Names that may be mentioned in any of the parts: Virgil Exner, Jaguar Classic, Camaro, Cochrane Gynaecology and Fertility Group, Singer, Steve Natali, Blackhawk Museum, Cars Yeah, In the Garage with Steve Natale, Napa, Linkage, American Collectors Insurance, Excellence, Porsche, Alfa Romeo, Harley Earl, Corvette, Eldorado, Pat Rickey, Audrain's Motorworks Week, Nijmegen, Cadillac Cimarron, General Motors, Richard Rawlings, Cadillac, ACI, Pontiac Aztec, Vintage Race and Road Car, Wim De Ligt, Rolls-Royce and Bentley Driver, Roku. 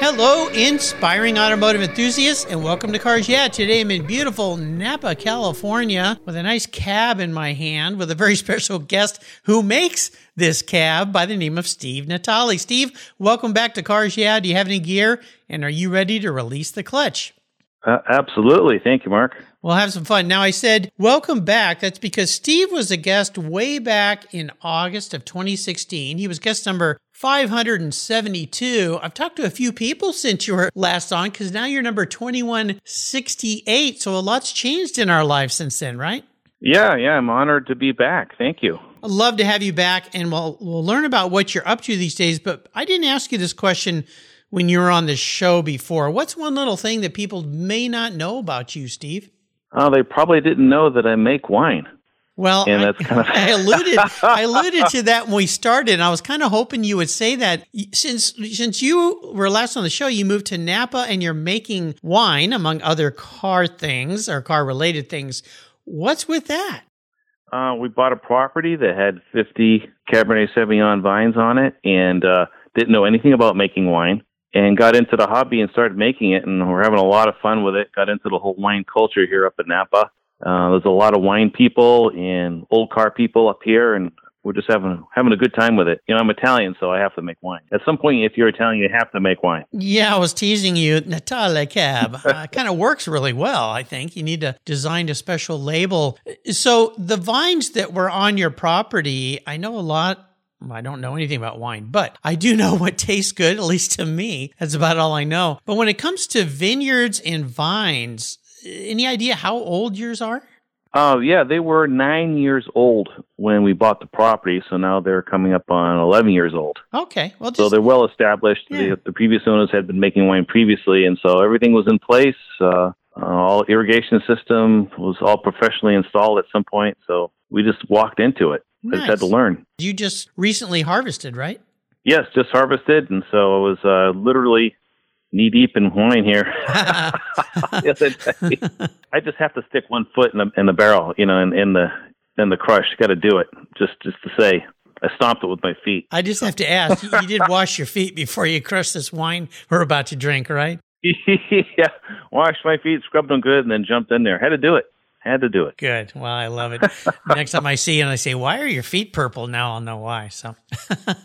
Hello, inspiring automotive enthusiasts, and welcome to Cars Yeah. Today I'm in beautiful Napa, California, with a nice cab in my hand, with a very special guest who makes this cab by the name of Steve Natali. Steve, welcome back to Cars Yeah. Do you have any gear, and are you ready to release the clutch? Absolutely. Thank you, Mark. We'll have some fun. Now, I said, welcome back. That's because Steve was a guest way back in August of 2016. He was guest number 572. I've talked to a few people since you were last on, because now you're number 2168. So a lot's changed in our lives since then, right? Yeah. I'm honored to be back. Thank you. I'd love to have you back, and we'll learn about what you're up to these days. But I didn't ask you this question when you were on the show before. What's one little thing that people may not know about you, Steve? They probably didn't know that I make wine. Well, and that's kind of I alluded to that when we started, and I was kind of hoping you would say that. Since you were last on the show, you moved to Napa, and you're making wine, among other car things or car-related things. What's with that? We bought a property that had 50 Cabernet Sauvignon vines on it, and didn't know anything about making wine. And got into the hobby and started making it, and we're having a lot of fun with it. Got into the whole wine culture here up in Napa. There's a lot of wine people and old car people up here, and we're just having a good time with it. You know, I'm Italian, so I have to make wine. At some point, if you're Italian, you have to make wine. Yeah, I was teasing you. Natale Cab. Kind of works really well, I think. You need to design a special label. So the vines that were on your property, I know a lot. I don't know anything about wine, but I do know what tastes good, at least to me. That's about all I know. But when it comes to vineyards and vines, any idea how old yours are? Yeah, they were 9 years old when we bought the property, so now they're coming up on 11 years old. Okay. Well, so they're well established. Yeah. The previous owners had been making wine previously, and so everything was in place. All irrigation system was all professionally installed at some point, so we just walked into it. Nice. I just had to learn. You just recently harvested, right? Yes, just harvested, and so I was literally knee-deep in wine here. Yes, I just have to stick one foot in the barrel, you know, in the crush. Got to do it, just to say. I stomped it with my feet. I just have to ask, you did wash your feet before you crushed this wine we're about to drink, right? Yeah, washed my feet, scrubbed them good, and then jumped in there. Had to do it. Good. Well, I love it. Next time I see you and I say, why are your feet purple? Now I'll know why. So,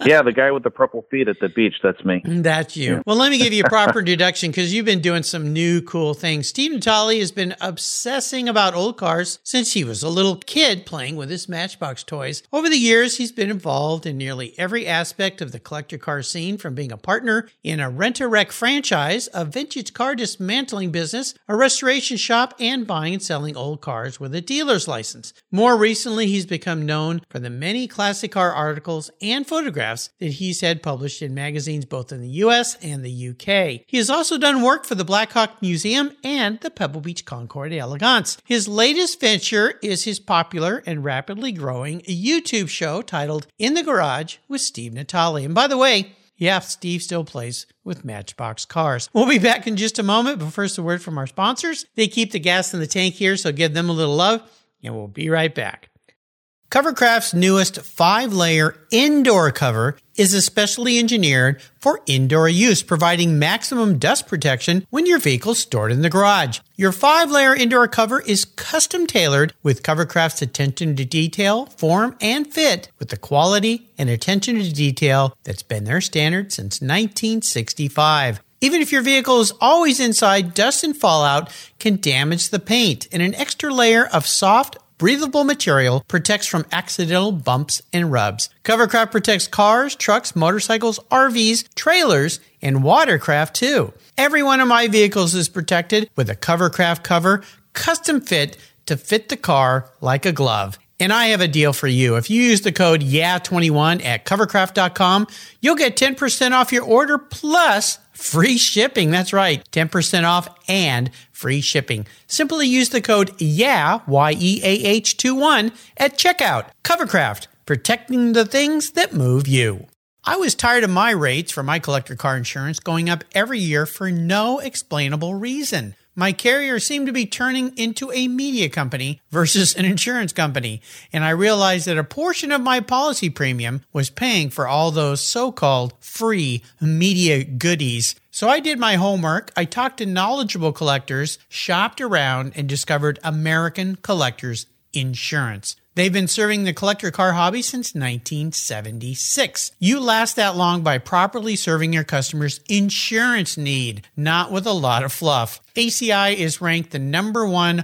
yeah, the guy with the purple feet at the beach, that's me. That's you. Yeah. Well, let me give you a proper introduction, because you've been doing some new cool things. Steve Natali has been obsessing about old cars since he was a little kid playing with his Matchbox toys. Over the years, he's been involved in nearly every aspect of the collector car scene, from being a partner in a Rent-A-Wreck franchise, a vintage car dismantling business, a restoration shop, and buying and selling old cars with a dealer's license. More recently, he's become known for the many classic car articles and photographs that he's had published in magazines both in the U.S. and the UK. He has also done work for the Blackhawk Museum and the Pebble Beach Concours d'Elegance. His latest venture is his popular and rapidly growing YouTube show titled In the Garage with Steve Natale. And by the way, yeah, Steve still plays with Matchbox cars. We'll be back in just a moment, but first a word from our sponsors. They keep the gas in the tank here, so give them a little love, and we'll be right back. Covercraft's newest 5-layer indoor cover is especially engineered for indoor use, providing maximum dust protection when your vehicle's stored in the garage. Your 5-layer indoor cover is custom tailored with Covercraft's attention to detail, form, and fit, with the quality and attention to detail that's been their standard since 1965. Even if your vehicle is always inside, dust and fallout can damage the paint, and an extra layer of soft, breathable material protects from accidental bumps and rubs. Covercraft protects cars, trucks, motorcycles, RVs, trailers, and watercraft too. Every one of my vehicles is protected with a Covercraft cover, custom fit to fit the car like a glove. And I have a deal for you. If you use the code YEAH21 at covercraft.com, you'll get 10% off your order plus free shipping. That's right, 10% off and free shipping. Simply use the code YEAH, Y-E-A-H-21 at checkout. Covercraft, protecting the things that move you. I was tired of my rates for my collector car insurance going up every year for no explainable reason. My carrier seemed to be turning into a media company versus an insurance company, and I realized that a portion of my policy premium was paying for all those so-called free media goodies. So I did my homework, I talked to knowledgeable collectors, shopped around, and discovered American Collectors Insurance. They've been serving the collector car hobby since 1976. You last that long by properly serving your customers' insurance need, not with a lot of fluff. ACI is ranked the #1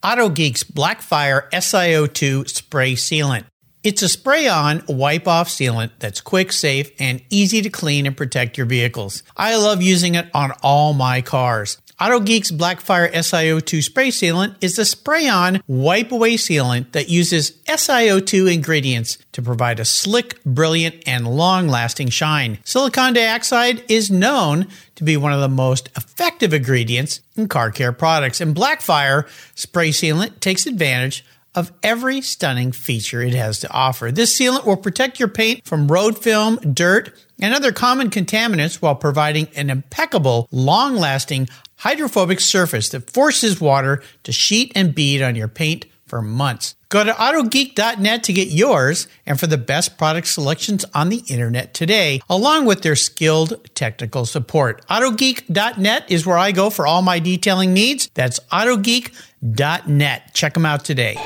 Auto Geek's Blackfire SiO2 Spray Sealant. It's a spray-on, wipe-off sealant that's quick, safe, and easy to clean and protect your vehicles. I love using it on all my cars. Auto Geek's Blackfire SiO2 Spray Sealant is a spray-on, wipe-away sealant that uses SiO2 ingredients to provide a slick, brilliant, and long-lasting shine. Silicon dioxide is known to be one of the most effective ingredients in car care products, and Blackfire Spray Sealant takes advantage of every stunning feature it has to offer. This sealant will protect your paint from road film, dirt, and other common contaminants while providing an impeccable, long-lasting, hydrophobic surface that forces water to sheet and bead on your paint for months. Go to autogeek.net to get yours and for the best product selections on the internet today, along with their skilled technical support. Autogeek.net is where I go for all my detailing needs. That's autogeek.net. Check them out today.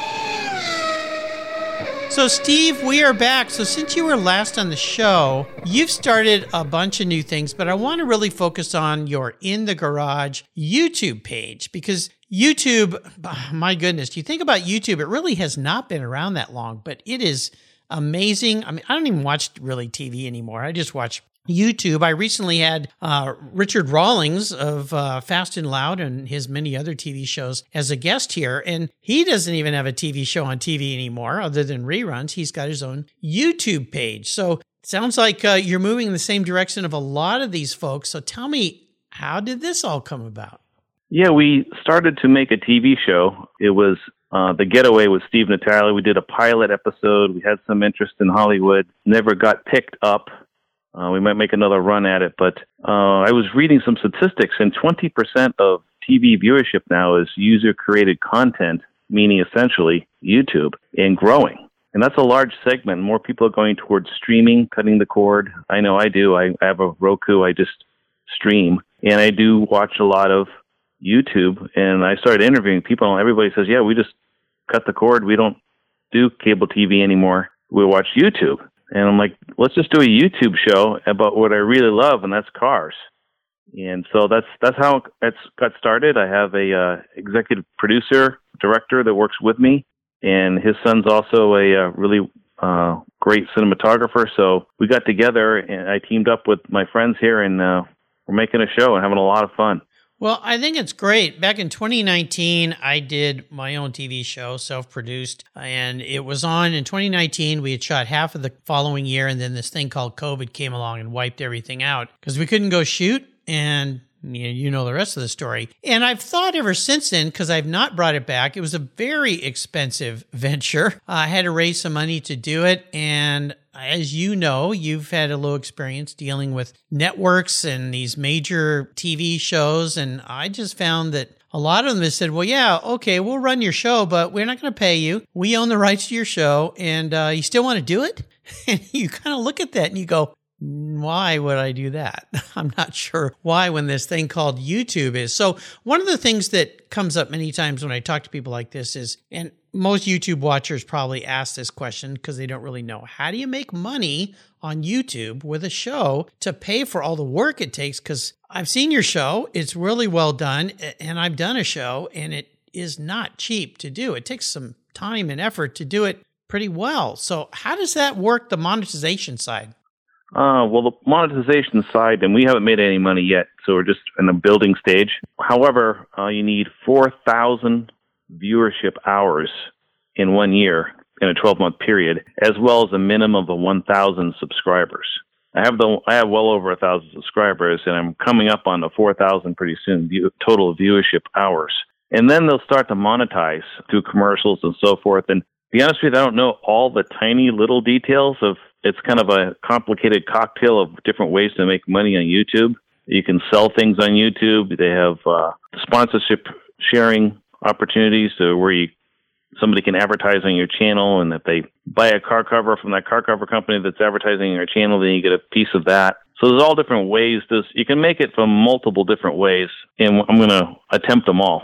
So Steve, we are back. So since you were last on the show, you've started a bunch of new things, but I want to really focus on your In the Garage YouTube page because YouTube, my goodness, you think about YouTube, it really has not been around that long, but it is amazing. I mean, I don't even watch really TV anymore. I just watch YouTube. I recently had Richard Rawlings of Fast and Loud and his many other TV shows as a guest here, and he doesn't even have a TV show on TV anymore other than reruns. He's got his own YouTube page. So it sounds like you're moving in the same direction of a lot of these folks. So tell me, how did this all come about? Yeah, we started to make a TV show. It was The Getaway with Steve Natale. We did a pilot episode. We had some interest in Hollywood. Never got picked up. We might make another run at it, but I was reading some statistics, and 20% of TV viewership now is user-created content, meaning essentially YouTube, and growing. And that's a large segment. More people are going towards streaming, cutting the cord. I know I do. I have a Roku. I just stream, and I do watch a lot of YouTube, and I started interviewing people, and everybody says, yeah, we just cut the cord. We don't do cable TV anymore. We watch YouTube. And I'm like, let's just do a YouTube show about what I really love, and that's cars. And so that's how it got started. I have a executive producer, director that works with me, and his son's also a really great cinematographer. So we got together, and I teamed up with my friends here, and we're making a show and having a lot of fun. Well, I think it's great. Back in 2019, I did my own TV show, self-produced, and it was on in 2019. We had shot half of the following year, and then this thing called COVID came along and wiped everything out because we couldn't go shoot, and You know the rest of the story. And I've thought ever since then, because I've not brought it back, it was a very expensive venture. I had to raise some money to do it. And as you know, you've had a little experience dealing with networks and these major TV shows. And I just found that a lot of them have said, well, yeah, okay, we'll run your show, but we're not going to pay you. We own the rights to your show, and you still want to do it? And you kind of look at that and you go, why would I do that? I'm not sure why when this thing called YouTube is. So one of the things that comes up many times when I talk to people like this is, and most YouTube watchers probably ask this question because they don't really know, how do you make money on YouTube with a show to pay for all the work it takes? Because I've seen your show, it's really well done, and I've done a show, and it is not cheap to do. It takes some time and effort to do it pretty well. So how does that work, the monetization side? Well, the monetization side, and we haven't made any money yet, so we're just in a building stage. However, you need 4,000 viewership hours in 1 year, in a 12-month period, as well as a minimum of 1,000 subscribers. I have well over 1,000 subscribers, and I'm coming up on the 4,000 pretty soon, total viewership hours. And then they'll start to monetize through commercials and so forth. And to be honest with you, I don't know all the tiny little details of. It's kind of a complicated cocktail of different ways to make money on YouTube. You can sell things on YouTube. They have sponsorship sharing opportunities where somebody can advertise on your channel, and if they buy a car cover from that car cover company that's advertising on your channel, then you get a piece of that. So there's all different ways. You can make it from multiple different ways, and I'm going to attempt them all.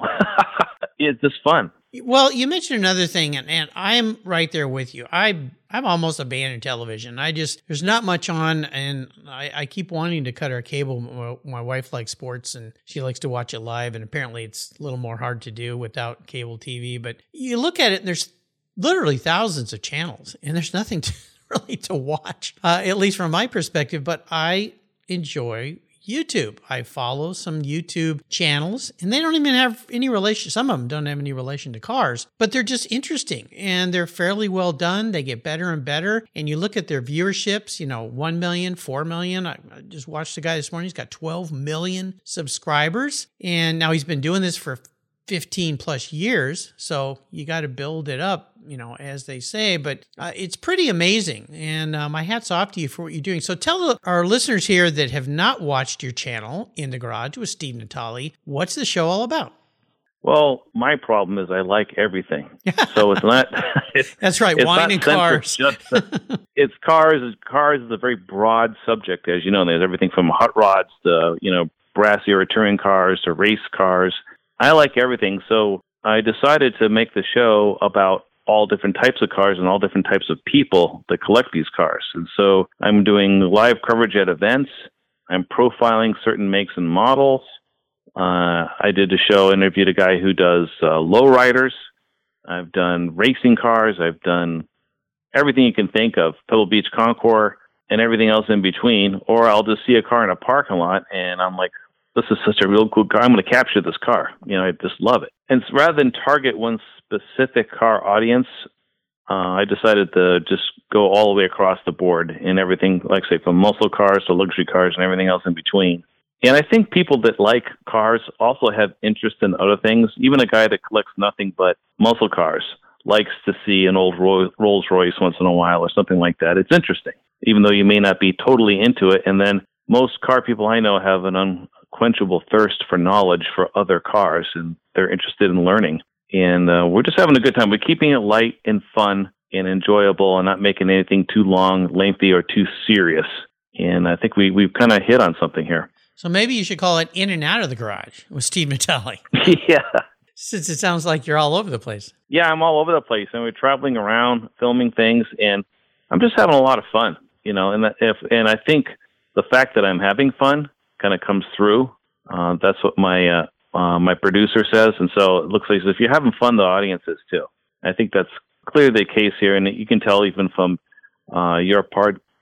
It's just fun. Well, you mentioned another thing, and I'm right there with you. I've almost abandoned television. There's not much on, and I keep wanting to cut our cable. My wife likes sports, and she likes to watch it live, and apparently it's a little more hard to do without cable TV. But you look at it, and there's literally thousands of channels, and there's nothing really to watch, at least from my perspective. But I enjoy YouTube. I follow some YouTube channels, and they don't even have any relation. Some of them don't have any relation to cars, but they're just interesting, and they're fairly well done. They get better and better, and you look at their viewerships, 1 million, 4 million. I just watched a guy this morning. He's got 12 million subscribers, and now he's been doing this for 15 plus years. So you got to build it up, as they say, but it's pretty amazing. And my hat's off to you for what you're doing. So tell our listeners here that have not watched your channel, In the Garage with Steve Natale, what's the show all about? Well, my problem is I like everything. So it's not... That's right, wine and cars. It's cars. Cars is a very broad subject, as you know. There's everything from hot rods to, brassier touring cars to race cars. I like everything, so I decided to make the show about all different types of cars and all different types of people that collect these cars. And so I'm doing live coverage at events. I'm profiling certain makes and models. I did a show, interviewed a guy who does lowriders. I've done racing cars. I've done everything you can think of, Pebble Beach Concours and everything else in between. Or I'll just see a car in a parking lot, and I'm like, this is such a real cool car. I'm going to capture this car. I just love it. And so rather than target one specific car audience, I decided to just go all the way across the board in everything, like I say, from muscle cars to luxury cars and everything else in between. And I think people that like cars also have interest in other things. Even a guy that collects nothing but muscle cars likes to see an old Rolls-Royce once in a while or something like that. It's interesting, even though you may not be totally into it. And then most car people I know have an unquenchable thirst for knowledge for other cars, and they're interested in learning. And we're just having a good time. We're keeping it light and fun and enjoyable and not making anything too long, lengthy, or too serious. And I think we've kind of hit on something here. So maybe you should call it In and Out of the Garage with Steve Natale. Yeah. Since it sounds like you're all over the place. Yeah, I'm all over the place. And we're traveling around, filming things, and I'm just having a lot of fun. And I think the fact that I'm having fun kind of comes through. That's what my my producer says. And so it looks like if you're having fun, the audience is too. I think that's clearly the case here. And you can tell even from your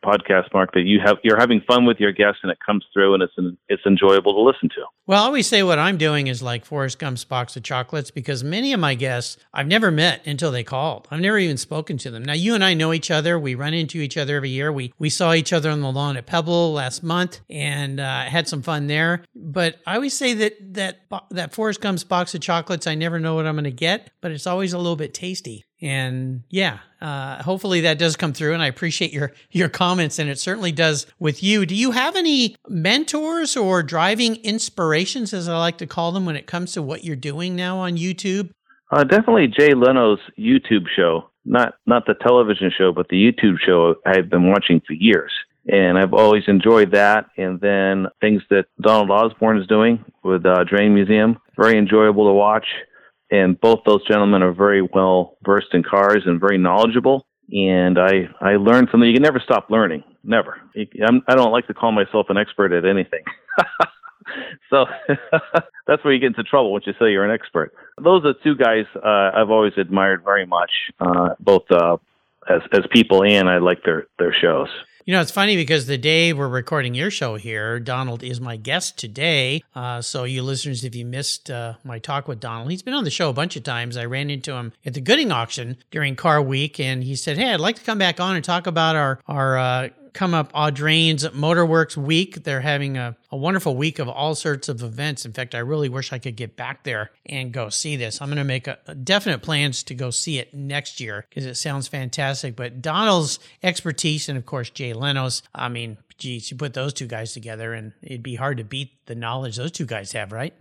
podcast, Mark, that you're having fun with your guests and it comes through and it's enjoyable to listen to. Well, I always say what I'm doing is like Forrest Gump's box of chocolates, because many of my guests I've never met until they called. I've never even spoken to them. Now, you and I know each other. We run into each other every year. We saw each other on the lawn at Pebble last month and had some fun there. But I always say that Forrest Gump's box of chocolates, I never know what I'm going to get, but it's always a little bit tasty. And yeah, hopefully that does come through. And I appreciate your comments, and it certainly does with you. Do you have any mentors or driving inspirations, as I like to call them, when it comes to what you're doing now on YouTube? Definitely Jay Leno's YouTube show, not the television show, but the YouTube show I've been watching for years. And I've always enjoyed that. And then things that Donald Osborne is doing with the Audrain's Museum, very enjoyable to watch. And both those gentlemen are very well versed in cars and very knowledgeable. And I learned something. You can never stop learning. Never. I don't like to call myself an expert at anything. So that's where you get into trouble once you say you're an expert. Those are two guys I've always admired very much, both as people, and I like their shows. You know, it's funny because the day we're recording your show here, Donald is my guest today. So you listeners, if you missed my talk with Donald, he's been on the show a bunch of times. I ran into him at the Gooding auction during Car Week, and he said, hey, I'd like to come back on and talk about our come up Audrain's Motorworks Week. They're having a wonderful week of all sorts of events. In fact, I really wish I could get back there and go see this. I'm going to make a definite plans to go see it next year because it sounds fantastic. But Donald's expertise and, of course, Jay Leno's, I mean, geez, you put those two guys together and it'd be hard to beat the knowledge those two guys have, right?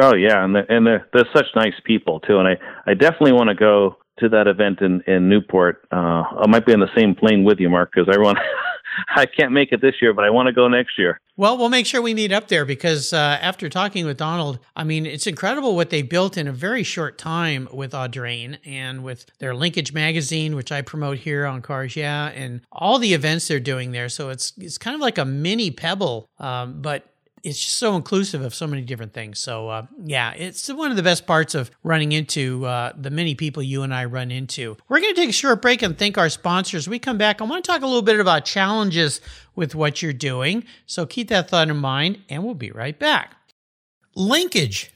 Oh, yeah. And they're such nice people, too. And I definitely want to go to that event in Newport. I might be on the same plane with you, Mark, because I can't make it this year, but I want to go next year. Well, we'll make sure we meet up there because after talking with Donald, I mean, it's incredible what they built in a very short time with Audrain and with their Linkage magazine, which I promote here on Cars Yeah, and all the events they're doing there. So it's kind of like a mini Pebble, but it's just so inclusive of so many different things. So, yeah, it's one of the best parts of running into the many people you and I run into. We're going to take a short break and thank our sponsors. When we come back, I want to talk a little bit about challenges with what you're doing. So keep that thought in mind, and we'll be right back. Linkage.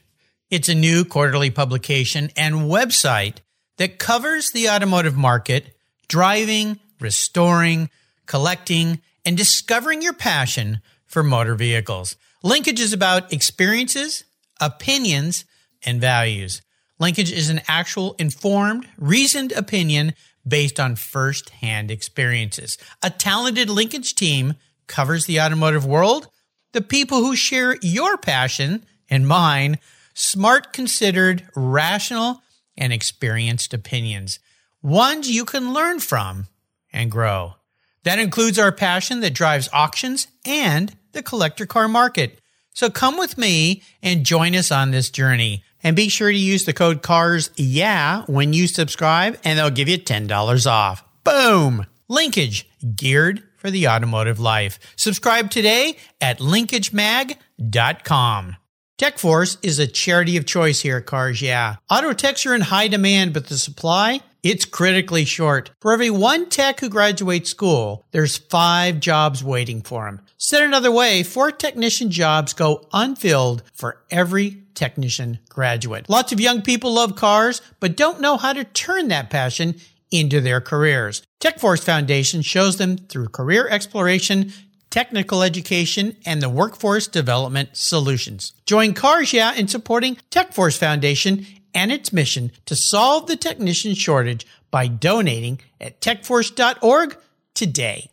It's a new quarterly publication and website that covers the automotive market, driving, restoring, collecting, and discovering your passion for motor vehicles. Linkage is about experiences, opinions, and values. Linkage is an actual informed, reasoned opinion based on first-hand experiences. A talented Linkage team covers the automotive world, the people who share your passion and mine, smart, considered, rational, and experienced opinions, ones you can learn from and grow. That includes our passion that drives auctions and the collector car market. So come with me and join us on this journey. And be sure to use the code Cars Yeah when you subscribe, and they'll give you $10 off. Boom! Linkage, geared for the automotive life. Subscribe today at linkagemag.com. TechForce is a charity of choice here at Cars Yeah. Auto techs are in high demand, but the supply, it's critically short. For every one tech who graduates school, there's 5 jobs waiting for them. Said another way, 4 technician jobs go unfilled for every technician graduate. Lots of young people love cars, but don't know how to turn that passion into their careers. TechForce Foundation shows them through career exploration, technical education, and the workforce development solutions. Join Cars Yeah in supporting TechForce Foundation and its mission to solve the technician shortage by donating at techforce.org today.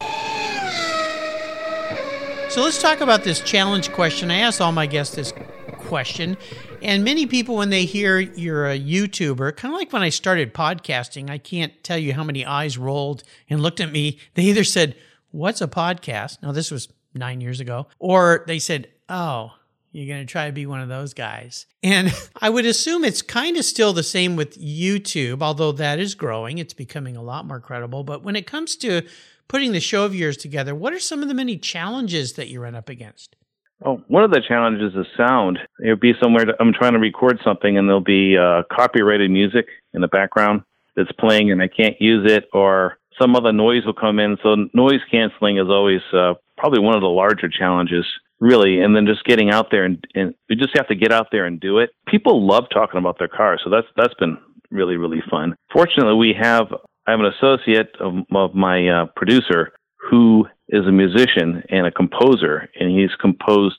So let's talk about this challenge question. I asked all my guests this question, and many people, when they hear you're a YouTuber, kind of like when I started podcasting, I can't tell you how many eyes rolled and looked at me. They either said, what's a podcast? Now, this was 9 years ago. Or they said, oh, you're going to try to be one of those guys. And I would assume it's kind of still the same with YouTube, although that is growing. It's becoming a lot more credible. But when it comes to putting the show of yours together, what are some of the many challenges that you run up against? Well, one of the challenges is sound. It'll be I'm trying to record something and there'll be copyrighted music in the background that's playing and I can't use it, or some other noise will come in. So noise canceling is always probably one of the larger challenges, really. And then just getting out there and you just have to get out there and do it. People love talking about their cars. So that's been really, really fun. Fortunately, I have an associate of my producer who is a musician and a composer, and he's composed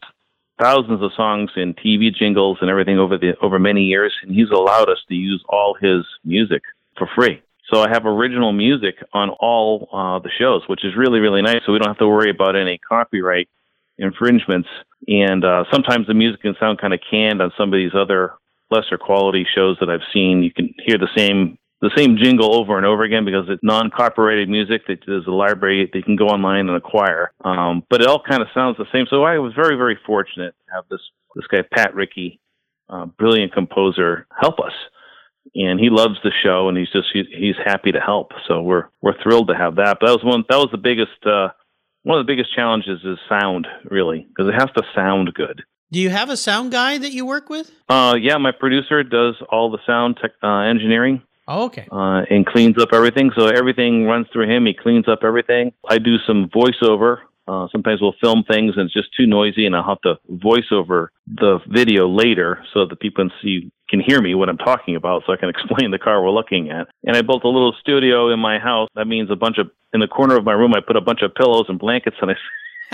thousands of songs and TV jingles and everything over many years. And he's allowed us to use all his music for free. So I have original music on all the shows, which is really, really nice. So we don't have to worry about any copyright infringements. And sometimes the music can sound kind of canned on some of these other lesser quality shows that I've seen. You can hear the same jingle over and over again because it's non-copyrighted music that there's a library that you can go online and acquire. But it all kind of sounds the same. So I was very, very fortunate to have this guy, Pat Rickey, brilliant composer, help us. And he loves the show and he's happy to help. So we're thrilled to have that. But that was the biggest, one of the biggest challenges is sound, really, because it has to sound good. Do you have a sound guy that you work with? Yeah, my producer does all the sound engineering. Oh, okay. And cleans up everything. So everything runs through him. He cleans up everything. I do some voiceover. Sometimes we'll film things and it's just too noisy, and I'll have to voice over the video later so that people can hear me what I'm talking about, so I can explain the car we're looking at. And I built a little studio in my house. That means in the corner of my room, I put a bunch of pillows and blankets, and I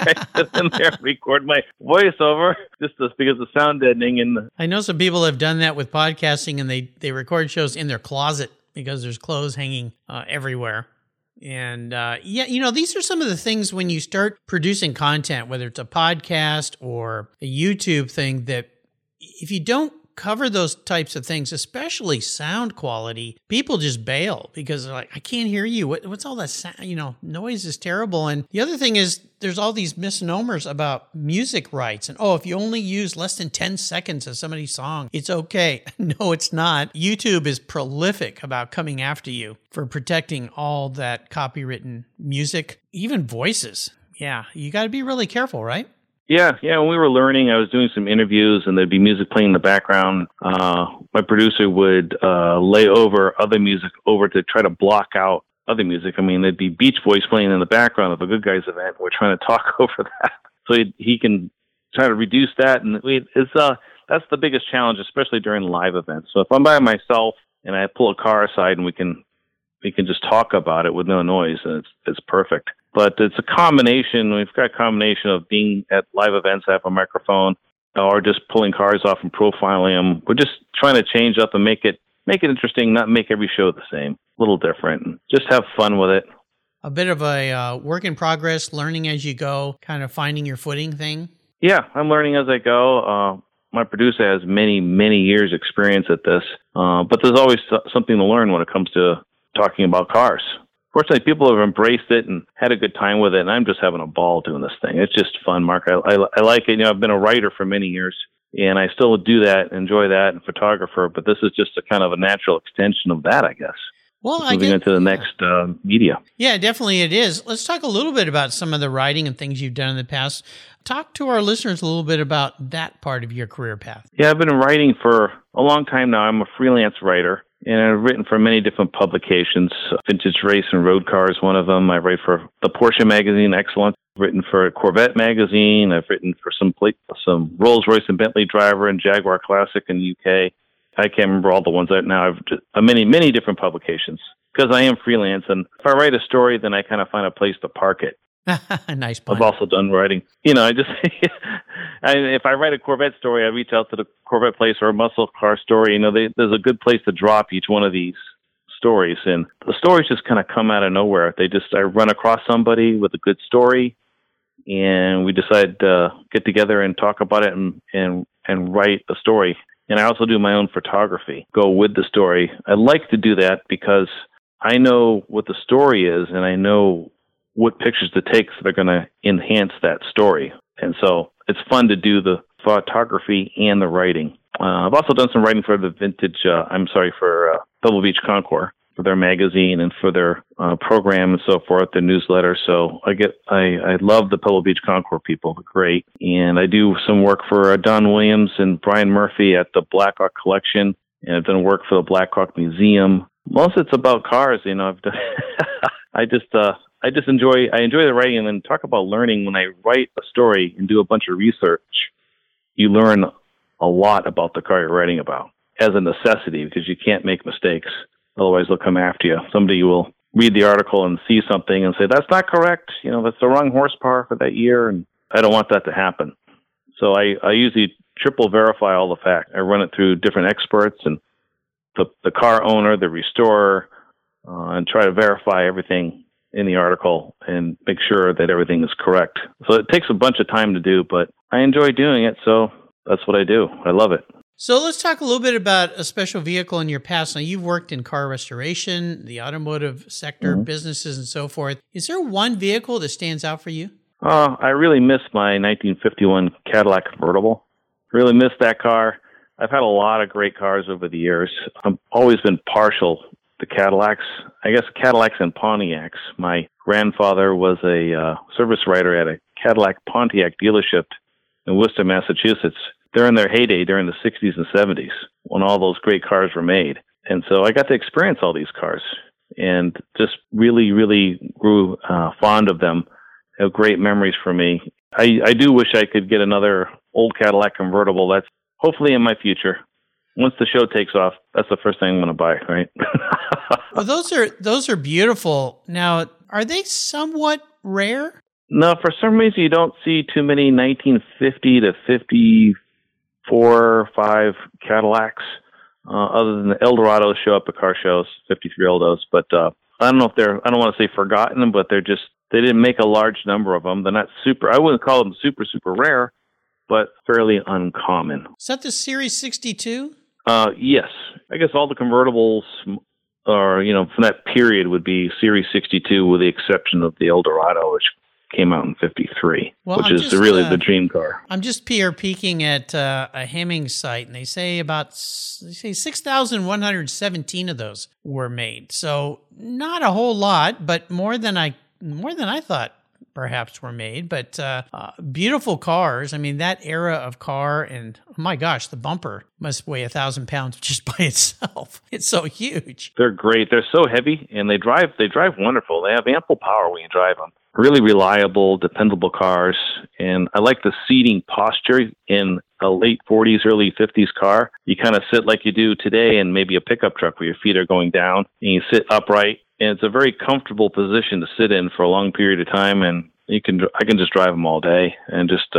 sit in there and record my voiceover just because of sound deadening. And I know some people have done that with podcasting, and they record shows in their closet because there's clothes hanging everywhere. And, yeah, these are some of the things when you start producing content, whether it's a podcast or a YouTube thing, that if you don't cover those types of things, especially sound quality, people just bail because they're like, I can't hear you. What's all that sound? Noise is terrible. And the other thing is there's all these misnomers about music rights. And, if you only use less than 10 seconds of somebody's song, it's okay. No, it's not. YouTube is prolific about coming after you for protecting all that copywritten music, even voices. Yeah, you got to be really careful, right? Yeah. When we were learning, I was doing some interviews and there'd be music playing in the background. My producer would lay over other music to try to block out other music. I mean, there'd be Beach Boys playing in the background of a Good Guys event. We're trying to talk over that. So he can try to reduce that. And that's the biggest challenge, especially during live events. So if I'm by myself and I pull a car aside and we can just talk about it with no noise, and it's perfect. But it's a combination. We've got a combination of being at live events, I have a microphone, or just pulling cars off and profiling them. We're just trying to change up and make it interesting, not make every show the same, a little different, and just have fun with it. A bit of a work in progress, learning as you go, kind of finding your footing thing? Yeah, I'm learning as I go. My producer has many, many years experience at this, but there's always something to learn when it comes to talking about cars. Fortunately, people have embraced it and had a good time with it, and I'm just having a ball doing this thing. It's just fun, Mark. I like it. I've been a writer for many years, and I still do that, enjoy that, and photographer, but this is just a kind of a natural extension of that, I guess. Well, moving into the next media. Yeah, definitely it is. Let's talk a little bit about some of the writing and things you've done in the past. Talk to our listeners a little bit about that part of your career path. Yeah, I've been writing for a long time now. I'm a freelance writer. And I've written for many different publications. Vintage Race and Road Car is one of them. I write for the Porsche magazine, Excellence. I've written for Corvette magazine. I've written for some Rolls-Royce and Bentley Driver and Jaguar Classic in the UK. I can't remember all the ones out now. I've just, many, many different publications because I am freelance. And if I write a story, then I kind of find a place to park it. Nice pun. I've also done writing. If I write a Corvette story, I reach out to the Corvette place, or a muscle car story. There's a good place to drop each one of these stories, and the stories just kind of come out of nowhere. I run across somebody with a good story, and we decide to get together and talk about it and write a story. And I also do my own photography, go with the story. I like to do that because I know what the story is, and I know what pictures to take so they're going to enhance that story. And so it's fun to do the photography and the writing. I've also done some writing for for Pebble Beach Concours, for their magazine and for their program and so forth, their newsletter. So I love the Pebble Beach Concours people. They're great. And I do some work for Don Williams and Brian Murphy at the Blackhawk Collection. And I've done work for the Blackhawk Museum. Most it's about cars, you know. I enjoy the writing, and then talk about learning. When I write a story and do a bunch of research, you learn a lot about the car you're writing about as a necessity, because you can't make mistakes. Otherwise, they'll come after you. Somebody will read the article and see something and say, that's not correct. You know, that's the wrong horsepower for that year. And I don't want that to happen. So I usually triple verify all the facts. I run it through different experts and the car owner, the restorer, and try to verify everything in the article and make sure that everything is correct. So it takes a bunch of time to do, but I enjoy doing it. So that's what I do. I love it. So let's talk a little bit about a special vehicle in your past. Now, you've worked in car restoration, the automotive sector, mm-hmm. businesses, and so forth. Is there one vehicle that stands out for you? I really miss my 1951 Cadillac convertible. Really miss that car. I've had a lot of great cars over the years. I've always been partial to Cadillacs. I guess Cadillacs and Pontiacs. My grandfather was a service writer at a Cadillac Pontiac dealership in Worcester, Massachusetts. They're in their heyday during the 60s and 70s when all those great cars were made. And so I got to experience all these cars and just really, really grew fond of them. They have great memories for me. I do wish I could get another old Cadillac convertible. That's hopefully in my future. Once the show takes off, that's the first thing I'm going to buy, right? Well, those are beautiful. Now, are they somewhat rare? No, for some reason you don't see too many 1950 to 54 or 55 Cadillacs, other than the Eldorados show up at car shows, 53 Eldos. But I don't know if I don't want to say forgotten, but they didn't make a large number of them. They're not super, I wouldn't call them super, super rare, but fairly uncommon. Is that the Series 62? Yes. I guess all the convertibles are, you know, from that period would be Series 62 with the exception of the Eldorado, which came out in 53, which is really the dream car. I'm just peeking at a Hemming site, and they say 6,117 of those were made. So not a whole lot, but more than I thought perhaps were made. But beautiful cars. I mean, that era of car, and oh my gosh, the bumper must weigh 1,000 pounds just by itself. It's so huge. They're great. They're so heavy, and they drive wonderful. They have ample power when you drive them. Really reliable, dependable cars. And I like the seating posture in a late 40s, early 50s car. You kind of sit like you do today in maybe a pickup truck where your feet are going down and you sit upright. And it's a very comfortable position to sit in for a long period of time. And I can just drive them all day and just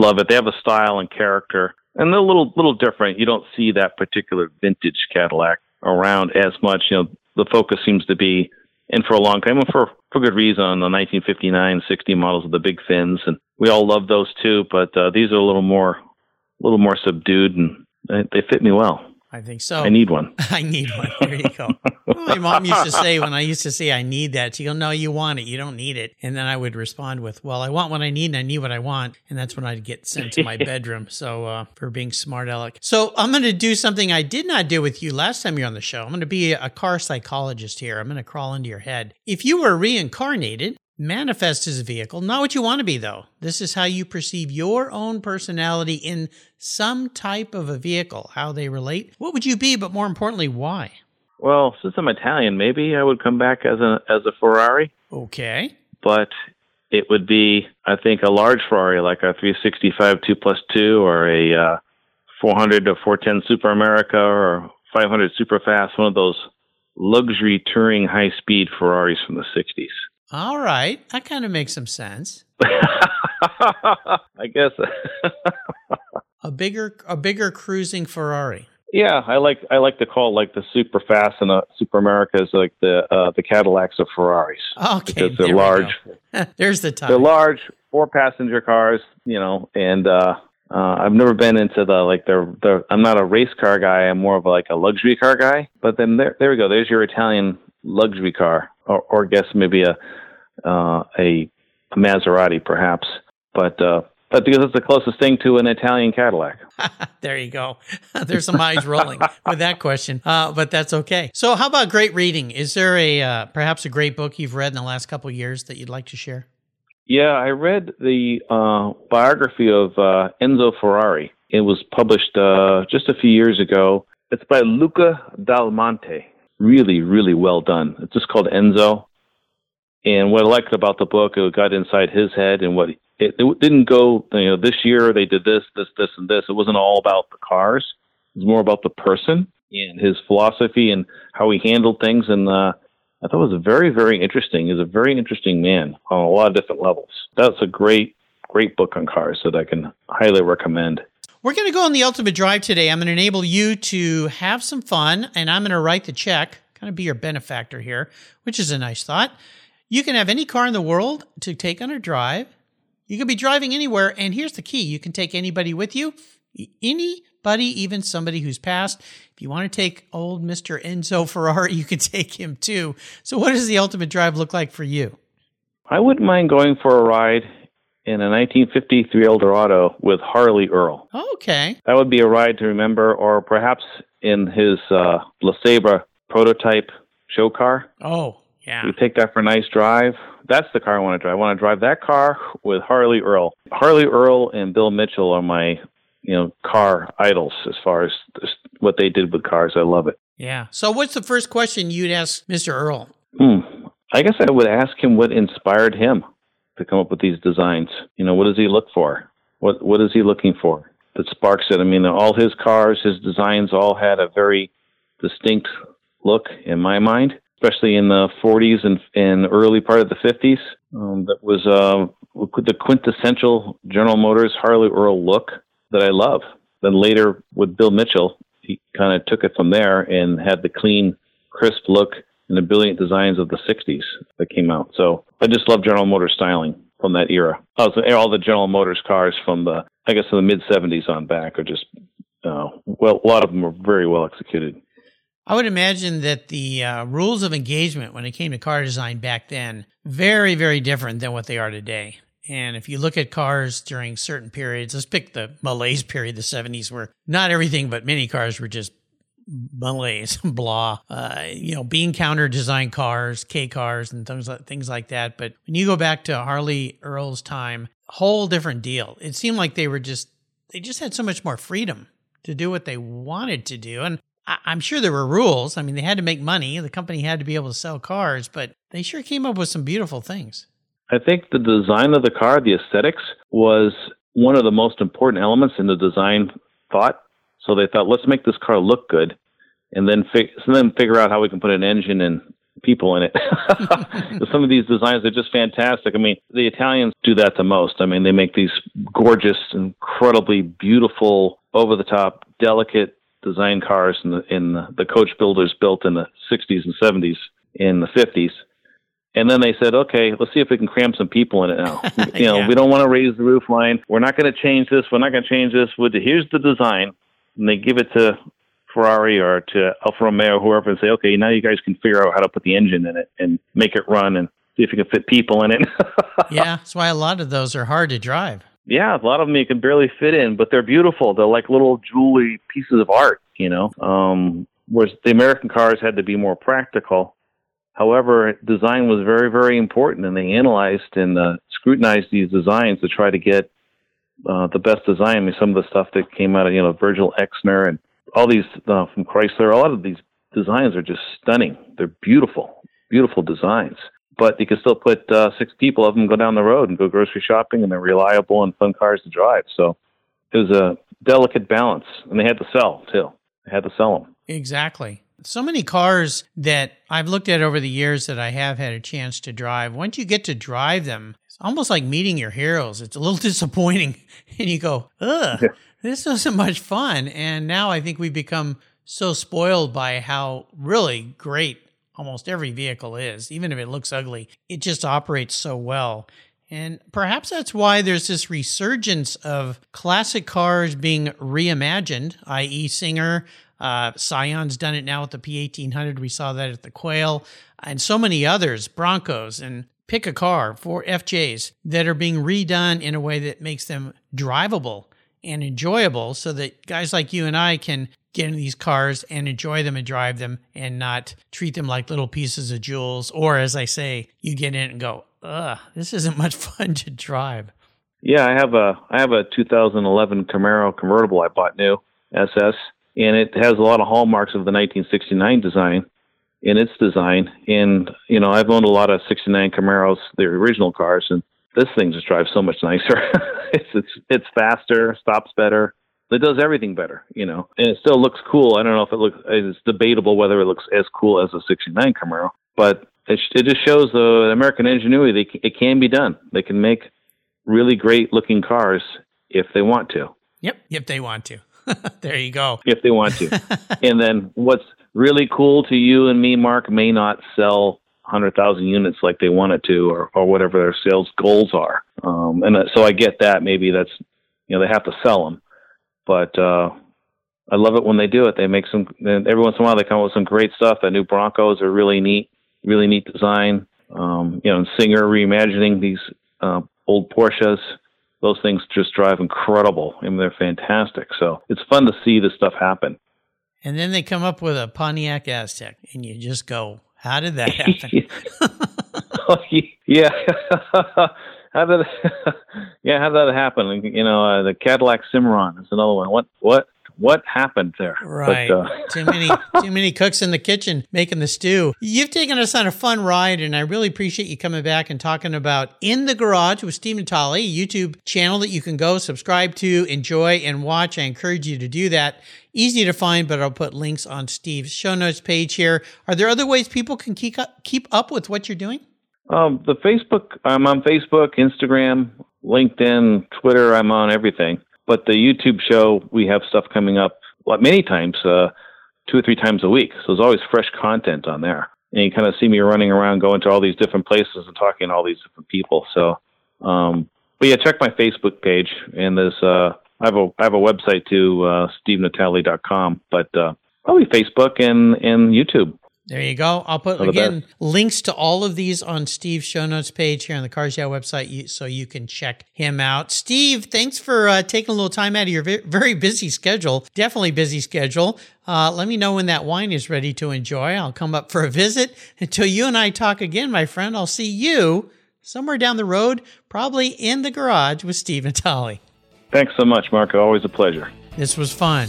love it. They have a style and character, and they're a little different. You don't see that particular vintage Cadillac around as much. You know, the focus seems to be, and for a long time, and for good reason, on the 1959, 60 models of the big fins, and we all love those too. But these are a little more subdued, and they fit me well. I think so. I need one. I need one. There you go. Well, my mom used to say, when I used to say I need that, she'd go, no, you want it. You don't need it. And then I would respond with, well, I want what I need and I need what I want. And that's when I'd get sent to my bedroom. So for being smart aleck. So I'm going to do something I did not do with you last time you were on the show. I'm going to be a car psychologist here. I'm going to crawl into your head. If you were reincarnated, manifest as a vehicle, not what you want to be though. This is how you perceive your own personality in some type of a vehicle, how they relate. What would you be, but more importantly, why? Well, since I'm Italian, maybe I would come back as a Ferrari. Okay. But it would be, I think, a large Ferrari, like a 365 2+2 or a 400 to 410 Super America or 500 Super Fast, one of those luxury touring high-speed Ferraris from the 60s. All right. That kind of makes some sense. I guess. a bigger cruising Ferrari. Yeah, I like to call like the super fast and the Super Americas like the Cadillacs of Ferraris. Okay, because they're large. There's the time. They're large 4-passenger cars, you know, and I've never been into the I'm not a race car guy. I'm more of like a luxury car guy. But then there we go. There's your Italian luxury car, or I guess maybe a Maserati, perhaps, but because it's the closest thing to an Italian Cadillac. There you go. There's some eyes rolling with that question, but that's okay. So, how about great reading? Is there perhaps a great book you've read in the last couple of years that you'd like to share? Yeah, I read the biography of Enzo Ferrari. It was published just a few years ago. It's by Luca Dal Monte. really, really well done. It's just called Enzo. And what I liked about the book, it got inside his head, and what it didn't go, you know, this year they did this, and this. It wasn't all about the cars. It was more about the person and his philosophy and how he handled things. And I thought it was very, very interesting. He's a very interesting man on a lot of different levels. That's a great, great book on cars that I can highly recommend. We're going to go on the ultimate drive today. I'm going to enable you to have some fun, and I'm going to write the check, kind of be your benefactor here, which is a nice thought. You can have any car in the world to take on a drive. You can be driving anywhere, and here's the key. You can take anybody with you, anybody, even somebody who's passed. If you want to take old Mr. Enzo Ferrari, you can take him too. So what does the ultimate drive look like for you? I wouldn't mind going for a ride in a 1953 Eldorado with Harley Earl. Okay. That would be a ride to remember, or perhaps in his LeSabre prototype show car. Oh, yeah. We take that for a nice drive. That's the car I want to drive. I want to drive that car with Harley Earl. Harley Earl and Bill Mitchell are my, car idols as far as what they did with cars. I love it. Yeah. So what's the first question you'd ask Mr. Earl? I guess I would ask him what inspired him to come up with these designs. What does he look for? What is he looking for that sparks it? All his cars, his designs all had a very distinct look in my mind. Especially in the 40s and early part of the 50s. That was the quintessential General Motors Harley Earl look that I love. Then later with Bill Mitchell, he kind of took it from there and had the clean, crisp look and the brilliant designs of the 60s that came out. So I just love General Motors styling from that era. All the General Motors cars from the mid-70s on back are just, a lot of them were very well executed. I would imagine that the rules of engagement when it came to car design back then, very, very different than what they are today. And if you look at cars during certain periods, let's pick the malaise period, the 70s, where not everything but many cars were just malaise, blah. Bean counter design cars, K cars, and things like that. But when you go back to Harley Earl's time, whole different deal. It seemed like they just had so much more freedom to do what they wanted to do. And I'm sure there were rules. They had to make money. The company had to be able to sell cars, but they sure came up with some beautiful things. I think the design of the car, the aesthetics, was one of the most important elements in the design thought. So they thought, let's make this car look good, and then figure out how we can put an engine and people in it. Some of these designs are just fantastic. The Italians do that the most. They make these gorgeous, incredibly beautiful, over-the-top, delicate, design cars in the coach builders built in the 60s and 70s in the 50s. And then they said, okay, let's see if we can cram some people in it now. Yeah. We don't want to raise the roof line. We're not going to change this. Here's the design. And they give it to Ferrari or to Alfa Romeo, whoever, and say, okay, now you guys can figure out how to put the engine in it and make it run and see if you can fit people in it. Yeah, that's why a lot of those are hard to drive. Yeah, a lot of them you can barely fit in, but they're beautiful. They're like little jewelry pieces of art, whereas the American cars had to be more practical. However, design was very, very important, and they analyzed and scrutinized these designs to try to get the best design. Some of the stuff that came out of, Virgil Exner and all these from Chrysler, a lot of these designs are just stunning. They're beautiful, beautiful designs. But you can still put six people of them go down the road and go grocery shopping, and they're reliable and fun cars to drive. So it was a delicate balance, and they had to sell, too. They had to sell them. Exactly. So many cars that I've looked at over the years that I have had a chance to drive, once you get to drive them, it's almost like meeting your heroes. It's a little disappointing, and you go, this wasn't much fun. And now I think we've become so spoiled by how really great almost every vehicle is. Even if it looks ugly, it just operates so well. And perhaps that's why there's this resurgence of classic cars being reimagined, i.e. Singer. Scion's done it now with the P1800. We saw that at the Quail. And so many others, Broncos, and pick a car, for FJs, that are being redone in a way that makes them drivable and enjoyable so that guys like you and I can get in these cars and enjoy them and drive them and not treat them like little pieces of jewels. Or as I say, you get in and go, this isn't much fun to drive. Yeah, I have a 2011 Camaro convertible I bought new, SS, and it has a lot of hallmarks of the 1969 design. in its design. And, you know, I've owned a lot of 69 Camaros, the original cars, and this thing just drives so much nicer. it's faster, stops better. It does everything better, you know, and it still looks cool. I don't know if it's debatable whether it looks as cool as a 69 Camaro, but it just shows the American ingenuity. It can be done. They can make really great looking cars if they want to. Yep. If they want to. There you go. If they want to. And then what's really cool to you and me, Mark, may not sell 100,000 units like they want it to, or whatever their sales goals are. So I get that. Maybe that's, you know, they have to sell them. But I love it when they do it. They make some, and every once in a while they come up with some great stuff. The new Broncos are really neat design. You know, and Singer reimagining these old Porsches. Those things just drive incredible. I mean, they're fantastic. So it's fun to see this stuff happen. And then they come up with a Pontiac Aztec, and you just go, how did that happen? Yeah. How did that happen? You know, the Cadillac Cimarron is another one. What happened there? Right. But, too many cooks in the kitchen making the stew. You've taken us on a fun ride, and I really appreciate you coming back and talking about In the Garage with Steve Natale, a YouTube channel that you can go subscribe to, enjoy, and watch. I encourage you to do that. Easy to find, but I'll put links on Steve's show notes page here. Are there other ways people can keep up with what you're doing? The Facebook, I'm on Facebook, Instagram, LinkedIn, Twitter, I'm on everything. But the YouTube show, we have stuff coming up many times, 2 or 3 times a week. So there's always fresh content on there. And you kind of see me running around, going to all these different places and talking to all these different people. So, but yeah, check my Facebook page. And there's, I have a website too, stevenatali.com, but, probably Facebook and YouTube. There you go. I'll put, again, links to all of these on Steve's show notes page here on the Cars Yeah website, so you can check him out. Steve, thanks for taking a little time out of your very busy schedule. Definitely busy schedule. Let me know when that wine is ready to enjoy. I'll come up for a visit. Until you and I talk again, my friend, I'll see you somewhere down the road, probably in the garage with Steve Natale. Thanks so much, Marco. Always a pleasure. This was fun.